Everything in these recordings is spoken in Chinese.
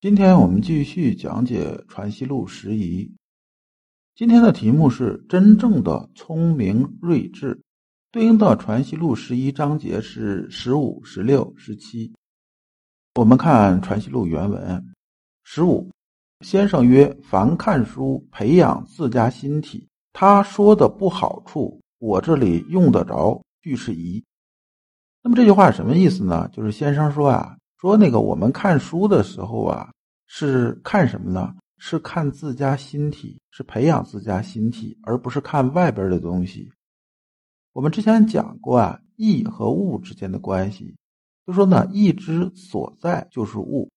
今天我们继续讲解传习录拾遗。今天的题目是真正的聪明睿智，对应的传习录11章节是 15、16、17。我们看传习录原文。 15. 先生曰，凡看书培养自家心体，他说的不好处我这里用得着，俱是宜。那么这句话什么意思呢？就是先生说啊，我们看书的时候啊，是看什么呢？是看自家心体，是培养自家心体，而不是看外边的东西。我们之前讲过啊，意和物之间的关系，就说呢，意之所在就是物。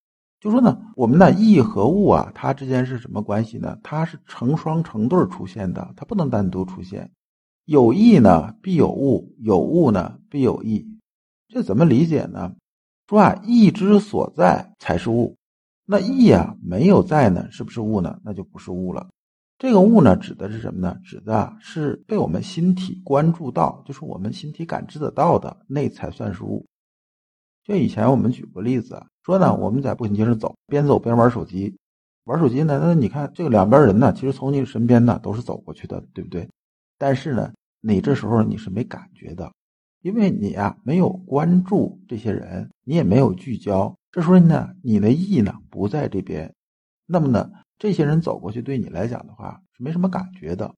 就说呢，我们的意和物啊，它之间是什么关系呢？它是成双成对出现的，它不能单独出现。有意呢，必有物；有物呢，必有意。这怎么理解呢？说啊，意之所在才是物，那意啊没有在呢，是不是物呢？那就不是物了。这个物呢，指的是什么呢？指的是被我们心体关注到，就是我们心体感知得到的，那才算是物。就以前我们举过例子啊，说呢，我们在步行街上走，边走边玩手机，玩手机呢，那你看这个两边人呢，其实从你身边呢都是走过去的，对不对？但是呢，你这时候你是没感觉的。因为你啊没有关注这些人，你也没有聚焦，这时候呢你的意呢不在这边，那么呢这些人走过去对你来讲的话是没什么感觉的，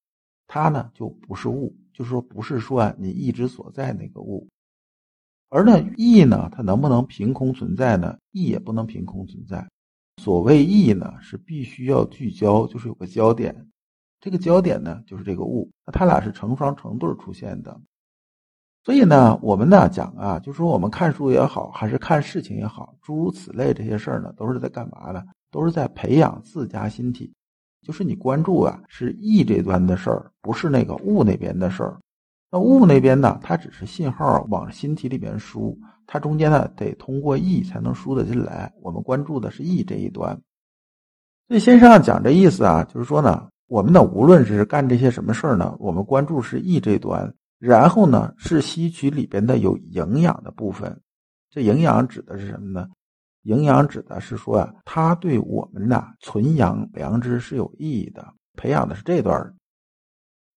它呢就不是物，就是说不是说啊你意之所在那个物。而呢意呢它能不能凭空存在呢？意也不能凭空存在。所谓意呢是必须要聚焦，就是有个焦点，这个焦点呢就是这个物，那它俩是成双成对出现的。所以呢，我们呢讲啊，就说我们看书也好，还是看事情也好，诸如此类这些事儿呢，都是在干嘛呢？都是在培养自家心体。就是你关注啊，是意这端的事儿，不是那个物那边的事儿。那物那边呢，它只是信号往心体里边输，它中间呢得通过意才能输得进来。我们关注的是意这一端。所以先生讲这意思啊，就是说呢，我们呢无论是干这些什么事儿呢，我们关注是意这端。然后呢是吸取里边的有营养的部分。这营养指的是什么呢？营养指的是说啊，它对我们呢存养良知是有意义的，培养的是这段。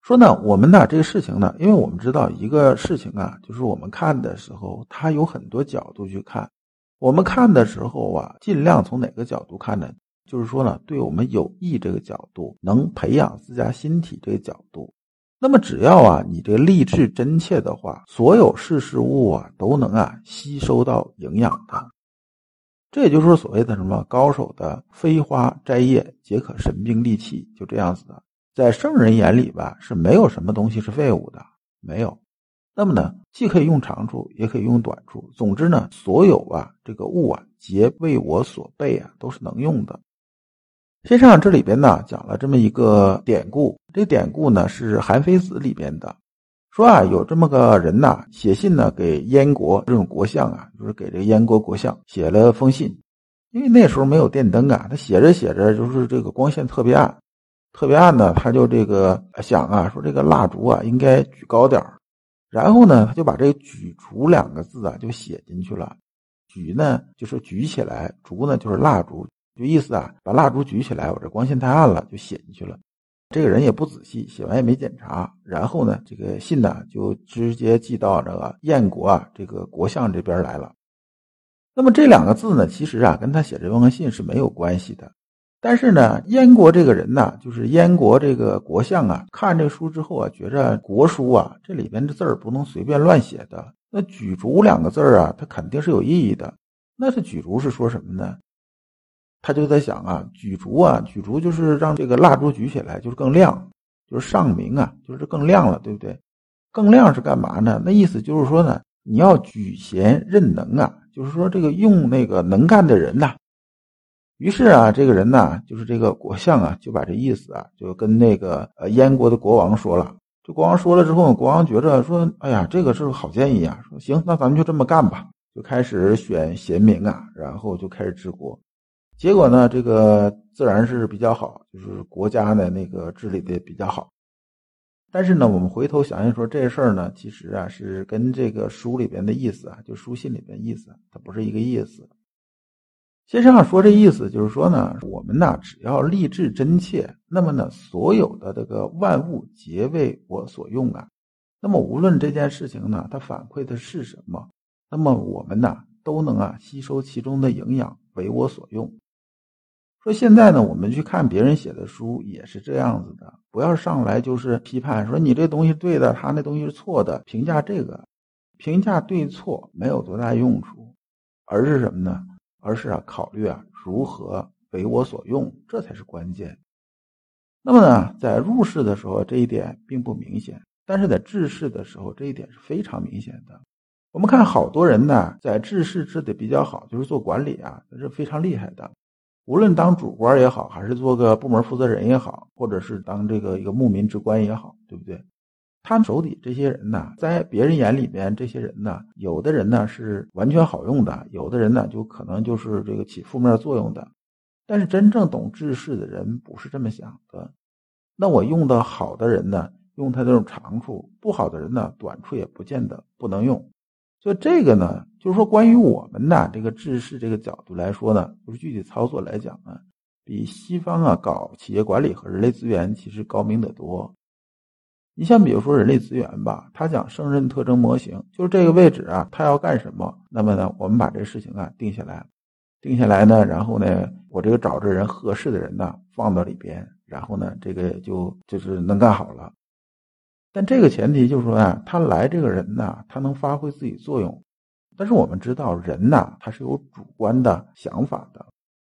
说呢，我们呢这个事情呢，因为我们知道一个事情啊，就是我们看的时候它有很多角度去看。我们看的时候啊，尽量从哪个角度看呢？就是说呢，对我们有益这个角度，能培养自家心体这个角度。那么只要啊你这立志真切的话，所有事事物啊都能啊吸收到营养的。这也就是所谓的什么高手的飞花摘叶皆可神兵利器，就这样子的。在圣人眼里吧，是没有什么东西是废物的，没有。那么呢既可以用长处也可以用短处，总之呢所有啊这个物啊皆为我所备啊，都是能用的。先生这里边呢讲了这么一个典故，这典故呢是《韩非子》里边的，说啊有这么个人呐，写信呢给燕国，这种国相啊，就是给这个燕国国相写了封信。因为那时候没有电灯啊，他写着写着就是这个光线特别暗，特别暗呢，他就这个想啊，说这个蜡烛啊应该举高点，然后呢他就把这个举烛两个字啊就写进去了。举呢就是举起来，烛呢就是蜡烛。就意思啊，把蜡烛举起来，我这光线太暗了，就写进去了。这个人也不仔细，写完也没检查。然后呢，这个信呢就直接寄到这个燕国啊，这个国相这边来了。那么这两个字呢，其实啊跟他写这封信是没有关系的。但是呢，燕国这个人呢，就是燕国这个国相啊，看这书之后啊，觉着国书啊这里边的字儿不能随便乱写的。那举烛两个字儿啊，它肯定是有意义的。那是举烛是说什么呢？他就在想啊，举烛啊，举烛就是让这个蜡烛举起来，就是更亮，就是上明啊，就是更亮了，对不对？更亮是干嘛呢？那意思就是说呢，你要举贤任能啊，就是说这个用那个能干的人呐、于是啊，这个人呢，就是这个国相啊，就把这意思啊，就跟那个燕国的国王说了。这国王说了之后，国王觉着说，哎呀，这个是好建议啊，说行，那咱们就这么干吧，就开始选贤明啊，然后就开始治国。结果呢，这个自然是比较好，就是国家呢那个治理的比较好。但是呢，我们回头想一说，这事儿呢，其实啊是跟这个书里边的意思啊，就书信里边的意思，它不是一个意思。先生说这意思就是说呢，我们呢只要立志真切，那么呢所有的这个万物皆为我所用啊。那么无论这件事情呢，它反馈的是什么，那么我们呢都能啊吸收其中的营养，为我所用。说现在呢，我们去看别人写的书也是这样子的，不要上来就是批判说你这东西对的，他那东西是错的，评价这个，评价对错没有多大用处，而是什么呢？而是啊，考虑啊如何为我所用，这才是关键。那么呢，在入世的时候这一点并不明显，但是在治世的时候这一点是非常明显的。我们看好多人呢，在治世治的比较好，就是做管理啊，这是非常厉害的。无论当主官也好，还是做个部门负责人也好，或者是当这个一个牧民之官也好，对不对？他们手底这些人呢，在别人眼里面，这些人呢，有的人呢是完全好用的，有的人呢就可能就是这个起负面作用的。但是真正懂治世的人不是这么想的。那我用的好的人呢，用他这种长处；不好的人呢，短处也不见得不能用。所以这个呢，就是说关于我们呢这个治世这个角度来说呢，就是具体操作来讲呢，比西方啊搞企业管理和人类资源其实高明得多。你像比如说人类资源吧，他讲胜任特征模型，就是这个位置啊，他要干什么，那么呢，我们把这事情啊定下来，定下来呢，然后呢，我这个找这人合适的人呢放到里边，然后呢，这个就是能干好了。但这个前提就是说啊，他来这个人呢，他能发挥自己作用。但是我们知道人呢，他是有主观的想法的。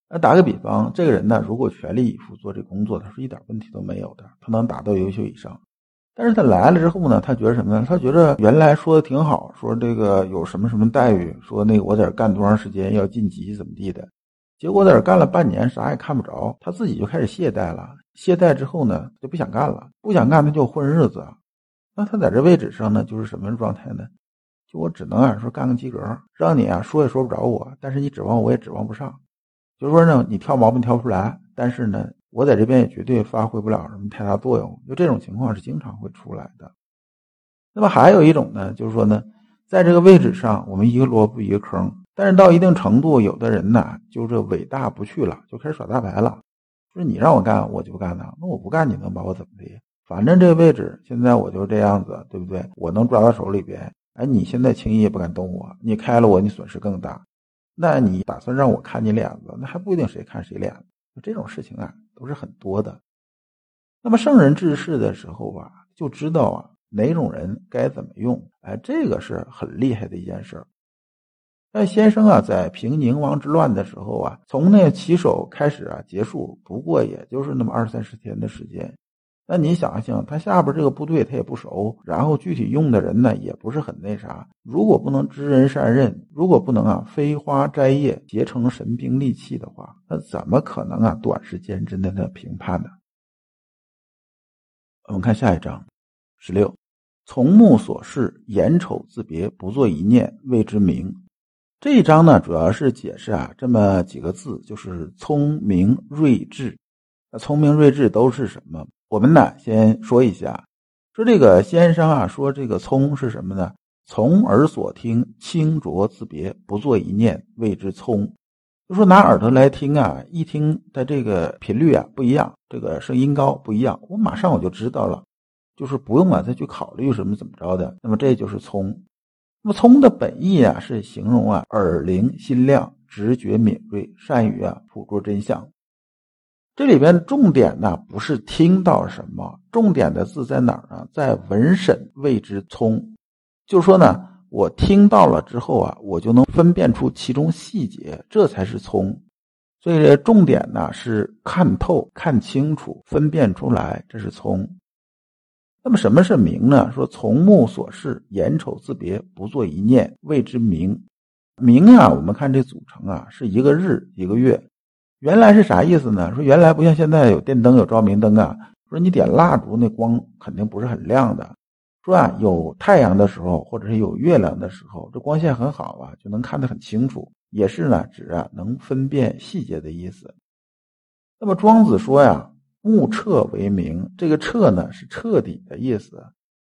那打个比方，这个人呢，如果全力以赴做这工作，他是一点问题都没有的，他能达到优秀以上。但是他来了之后呢，他觉得什么呢？他觉得原来说的挺好，说这个有什么什么待遇，说那个我在这干多长时间要晋级怎么地的，结果在这干了半年啥也看不着，他自己就开始懈怠了。懈怠之后呢，就不想干了，不想干他就混日子。那他在这位置上呢，就是什么状态呢？就我只能啊说干个及格，让你啊说也说不着我，但是你指望我也指望不上。就是说呢，你挑毛病挑不出来，但是呢，我在这边也绝对发挥不了什么太大作用，就这种情况是经常会出来的。那么还有一种呢，就是说呢，在这个位置上我们一个萝卜一个坑，但是到一定程度，有的人呢就这伟大不去了，就开始耍大牌了，就是你让我干我就干了，那我不干你能把我怎么地？反正这个位置现在我就这样子，对不对？我能抓到手里边，哎，你现在轻易也不敢动我，你开了我，你损失更大。那你打算让我看你脸子，那还不一定谁看谁脸子。这种事情啊都是很多的。那么圣人治世的时候啊，就知道啊哪种人该怎么用，哎，这个是很厉害的一件事。但先生啊在平宁王之乱的时候啊，从那起手开始啊结束，不过也就是那么20-30天的时间。那你想想，他下边这个部队他也不熟，然后具体用的人呢也不是很那啥。如果不能知人善任，如果不能啊飞花摘叶结成神兵利器的话，那怎么可能啊短时间之内的评判呢？我们看下一章 16， 从目所视，眼丑自别，不作一念，谓之明。这一章呢主要是解释啊这么几个字，就是聪明睿智。那聪明睿智都是什么？我们呢先说一下，说这个先生啊说这个聪是什么呢？从耳所听，清浊自别，不作一念，谓之聪。就说拿耳朵来听啊，一听它这个频率啊不一样，这个声音高不一样，我马上我就知道了，就是不用啊再去考虑什么怎么着的，那么这就是聪。那么聪的本意啊是形容啊耳灵心亮，直觉敏锐，善于啊捕捉真相。这里边重点呢不是听到什么，重点的字在哪儿呢？在闻审，谓之聪。就是说呢，我听到了之后啊，我就能分辨出其中细节，这才是聪。所以重点呢是看透、看清楚、分辨出来，这是聪。那么什么是明呢？说从目所视，眼丑自别，不作一念，谓之明。明啊，我们看这组成啊，是一个日一个月。原来是啥意思呢？说原来不像现在有电灯有照明灯啊，说你点蜡烛那光肯定不是很亮的，说啊有太阳的时候或者是有月亮的时候，这光线很好啊，就能看得很清楚，也是呢指啊能分辨细节的意思。那么庄子说呀，目彻为明，这个彻呢是彻底的意思，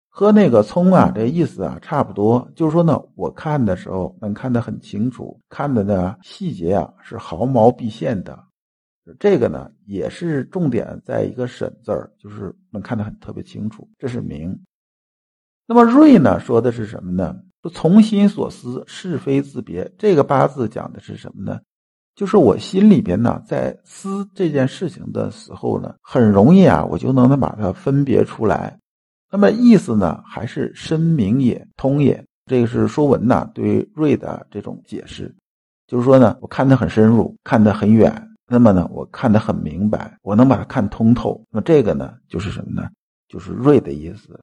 和那个聪啊这意思啊差不多，就是说呢我看的时候能看得很清楚，看的呢细节啊是毫毛毕现的。这个呢也是重点在一个审字儿，就是能看得很特别清楚，这是明。那么睿呢说的是什么呢？说从心所思，是非自别。这个八字讲的是什么呢？就是我心里边呢在思这件事情的时候呢，很容易啊我就能把它分别出来。那么意思呢还是深明也，通也。这个是说文呢对睿的这种解释，就是说呢我看得很深入，看得很远，那么呢我看得很明白，我能把它看通透。那么这个呢就是什么呢？就是睿的意思。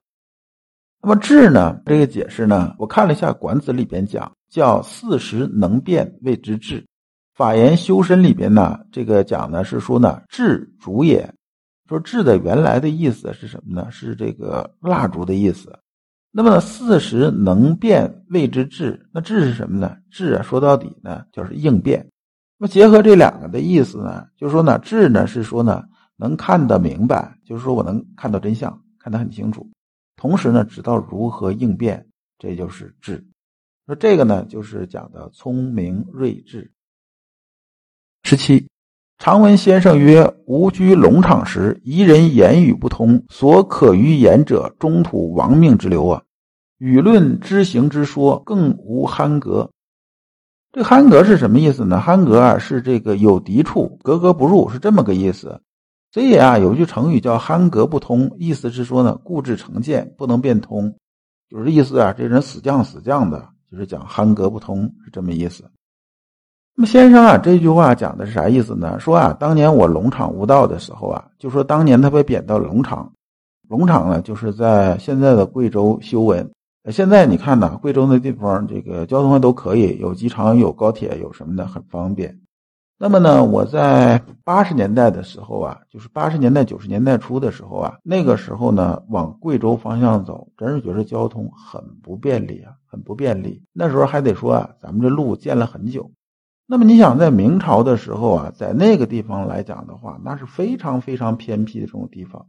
那么智呢这个解释呢，我看了一下管子里边讲叫四时能变谓之智。法言修身里边呢这个讲呢是说呢智烛也。说智的原来的意思是什么呢？是这个蜡烛的意思。那么呢四时能变谓之智。那智是什么呢？智啊说到底呢就是应变。那么结合这两个的意思呢，就是说呢智呢是说呢能看得明白，就是说我能看到真相，看得很清楚，同时呢知道如何应变，这就是智。那这个呢就是讲的聪明睿智。17. 常闻先生曰，吾居龙场时，夷人言语不通，所可于言者，中土亡命之流啊，语论知行之说，更无憨格。这憨格是什么意思呢？憨格啊是这个有敌处，格格不入，是这么个意思。所以啊有句成语叫憨格不通，意思是说呢固执成见，不能变通，就是意思啊这人死犟死犟的，就是讲憨格不通，是这么意思。那么先生啊这句话讲的是啥意思呢？说啊当年我龙场无道的时候啊，就说当年他被贬到龙场，龙场呢就是在现在的贵州修文。现在你看呢，贵州那地方这个交通还都可以，有机场有高铁有什么的，很方便。那么呢我在80年代的时候啊，就是80年代90年代初的时候啊，那个时候呢往贵州方向走，真是觉得交通很不便利啊，很不便利。那时候还得说啊咱们这路建了很久。那么你想在明朝的时候啊，在那个地方来讲的话，那是非常非常偏僻的这种地方。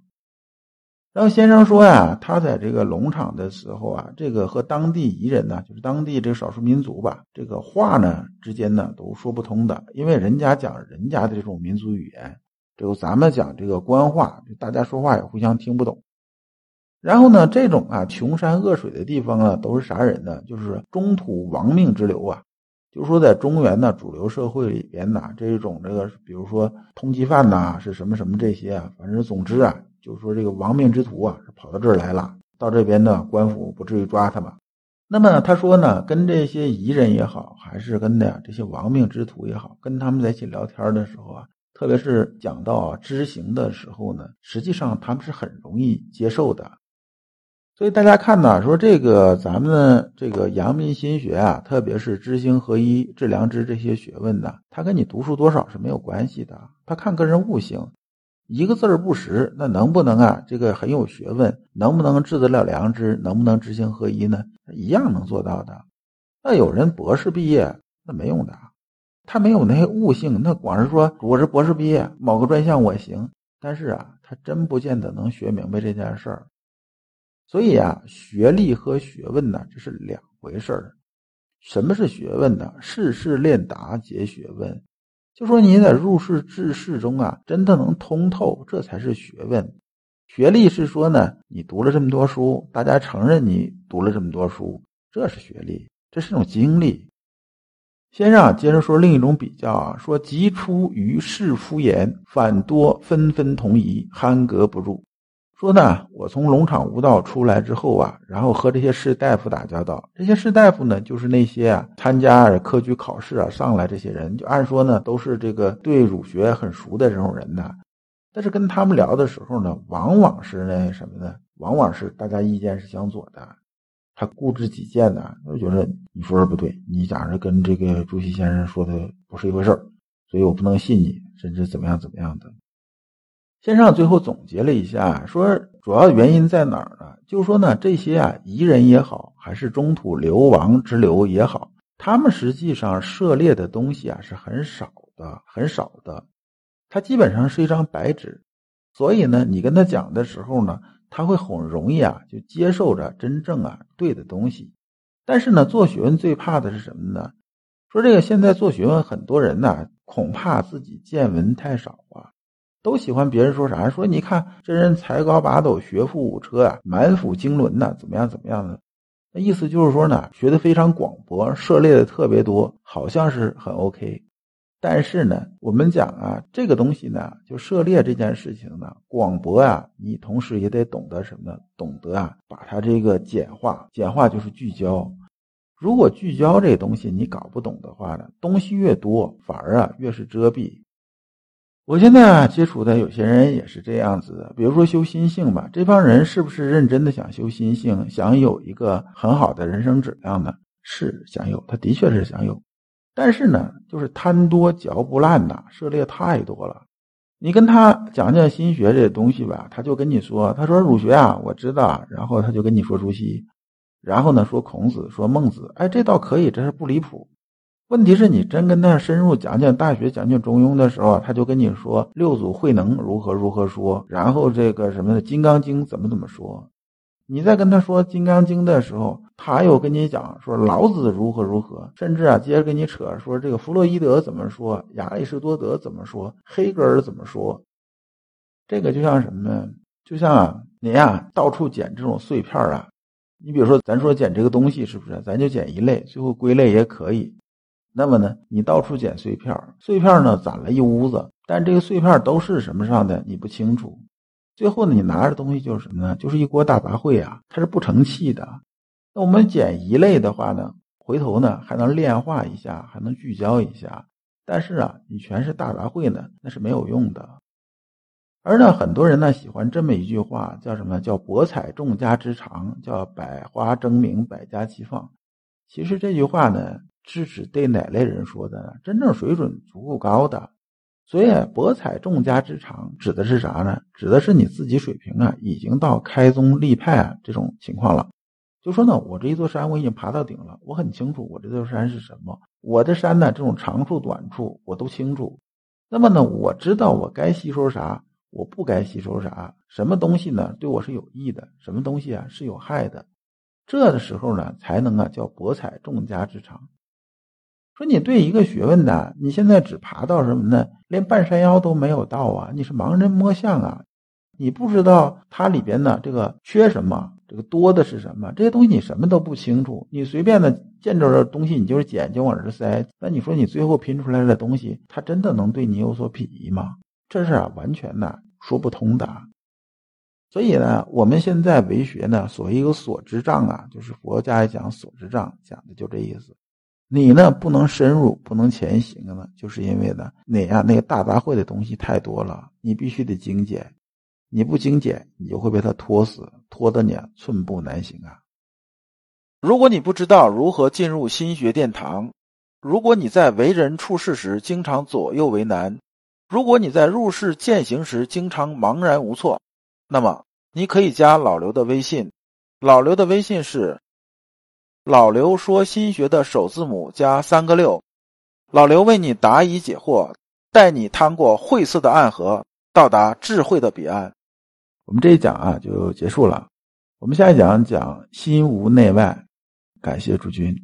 然后先生说呀，他在这个龙场的时候啊，这个和当地彝人呢，就是当地这个少数民族吧，这个话呢之间呢都说不通的，因为人家讲人家的这种民族语言，只有咱们讲这个官话，大家说话也互相听不懂。然后呢，这种啊穷山恶水的地方啊，都是啥人呢？就是中土亡命之流啊。就是说在中原呢，主流社会里边呢，这种这个比如说通缉犯呐，是什么什么这些啊，反正总之啊。就是说这个亡命之徒啊跑到这儿来了，到这边呢官府不至于抓他们。那么他说呢，跟这些彝人也好，还是跟这些亡命之徒也好，跟他们在一起聊天的时候啊，特别是讲到知行的时候呢，实际上他们是很容易接受的。所以大家看呢，说这个咱们这个阳明心学啊，特别是知行合一、致良知这些学问呢，它跟你读书多少是没有关系的，它看个人悟性。一个字儿不识，那能不能啊这个很有学问，能不能治得了良知，能不能知行合一呢？一样能做到的。那有人博士毕业那没用的，他没有那些悟性，那光是说我是博士毕业某个专项我行，但是啊他真不见得能学明白这件事儿。所以啊学历和学问呢这是两回事儿。什么是学问呢？世事练达皆学问。就说你在入世治世中啊，真的能通透，这才是学问。学历是说呢，你读了这么多书，大家承认你读了这么多书，这是学历，这是一种经历。先生啊，接着说另一种比较啊，说即出于世敷衍，反多纷纷同疑，憨格不入。说呢，我从龙场无道出来之后啊，然后和这些士大夫打交道。这些士大夫呢，就是那些啊参加科举考试啊上来这些人，就按说呢都是这个对儒学很熟的这种人呢。但是跟他们聊的时候呢，往往是呢什么呢？往往是大家意见是相左的。他固执己见呢，就觉得你说的不对，你假如跟这个朱熹先生说的不是一回事儿，所以我不能信你，甚至怎么样的。先生最后总结了一下，说主要原因在哪儿呢？就是说呢，这些夷人也好，还是中土流亡之流也好，他们实际上涉猎的东西是很少的，他基本上是一张白纸，所以呢，你跟他讲的时候呢，他会很容易就接受着真正对的东西。但是呢，做学问最怕的是什么呢？说这个现在做学问，很多人恐怕自己见闻太少都喜欢别人说啥，说你看这人才高八斗，学富五车满腹经纶怎么样的。那意思就是说呢，学得非常广博，涉猎的特别多，好像是很 OK。但是呢，我们讲这个东西呢，就涉猎这件事情呢，广博你同时也得懂得什么呢？懂得把它这个简化就是聚焦。如果聚焦这东西你搞不懂的话呢，东西越多反而越是遮蔽。我现在接触的有些人也是这样子的，比如说修心性吧，这帮人是不是认真的想修心性，想有一个很好的人生质量呢？是想有，他的确是想有。但是呢，就是贪多嚼不烂的，涉猎太多了。你跟他讲讲心学这东西吧，他就跟你说，他说儒学我知道，然后他就跟你说朱熹，然后呢说孔子，说孟子，这倒可以，这是不离谱。问题是你真跟他深入讲讲大学，讲讲中庸的时候，他就跟你说六祖慧能如何说，然后这个什么的金刚经怎么说。你在跟他说金刚经的时候，他又跟你讲说老子如何，甚至接着跟你扯说这个弗洛伊德怎么说，亚里士多德怎么说，黑格尔怎么说。这个就像什么呢？就像你到处捡这种碎片你比如说咱说捡这个东西，是不是咱就捡一类，最后归类也可以。那么呢，你到处捡碎片呢，攒了一屋子，但这个碎片都是什么上的你不清楚。最后呢，你拿着东西就是什么呢？就是一锅大杂烩它是不成器的。那我们捡一类的话呢，回头呢还能炼化一下，还能聚焦一下。但是你全是大杂烩呢，那是没有用的。而呢，很多人呢喜欢这么一句话，叫什么？叫博采众家之长，叫百花争鸣，百家齐放。其实这句话呢，是指对哪类人说的呢？真正水准足够高的。所以博采众家之长指的是啥呢？指的是你自己水平已经到开宗立派这种情况了。就说呢，我这一座山我已经爬到顶了，我很清楚我这座山是什么，我的山呢这种长处短处我都清楚。那么呢，我知道我该吸收啥，我不该吸收啥，什么东西呢对我是有益的，什么东西是有害的。这个时候呢才能叫博采众家之长。说你对一个学问你现在只爬到什么呢？连半山腰都没有到你是盲人摸象你不知道它里边呢这个缺什么，这个多的是什么，这些东西你什么都不清楚，你随便的见着的东西你就是捡就往这塞，那你说你最后拼出来的东西，它真的能对你有所裨益吗？这是完全说不通的。所以呢，我们现在为学呢，所谓有所知障就是佛家也讲所知障，讲的就这意思。你呢不能深入，不能前行呢，就是因为呢那个大杂烩的东西太多了，你必须得精简，你不精简你就会被它拖死，拖得你寸步难行。如果你不知道如何进入心学殿堂，如果你在为人处事时经常左右为难，如果你在入世践行时经常茫然无措，那么你可以加老刘的微信，老刘的微信是老刘说心学的首字母加3个6，老刘为你答疑解惑，带你趟过晦涩的暗河，到达智慧的彼岸。我们这一讲就结束了，我们下一讲讲心无内外。感谢诸君。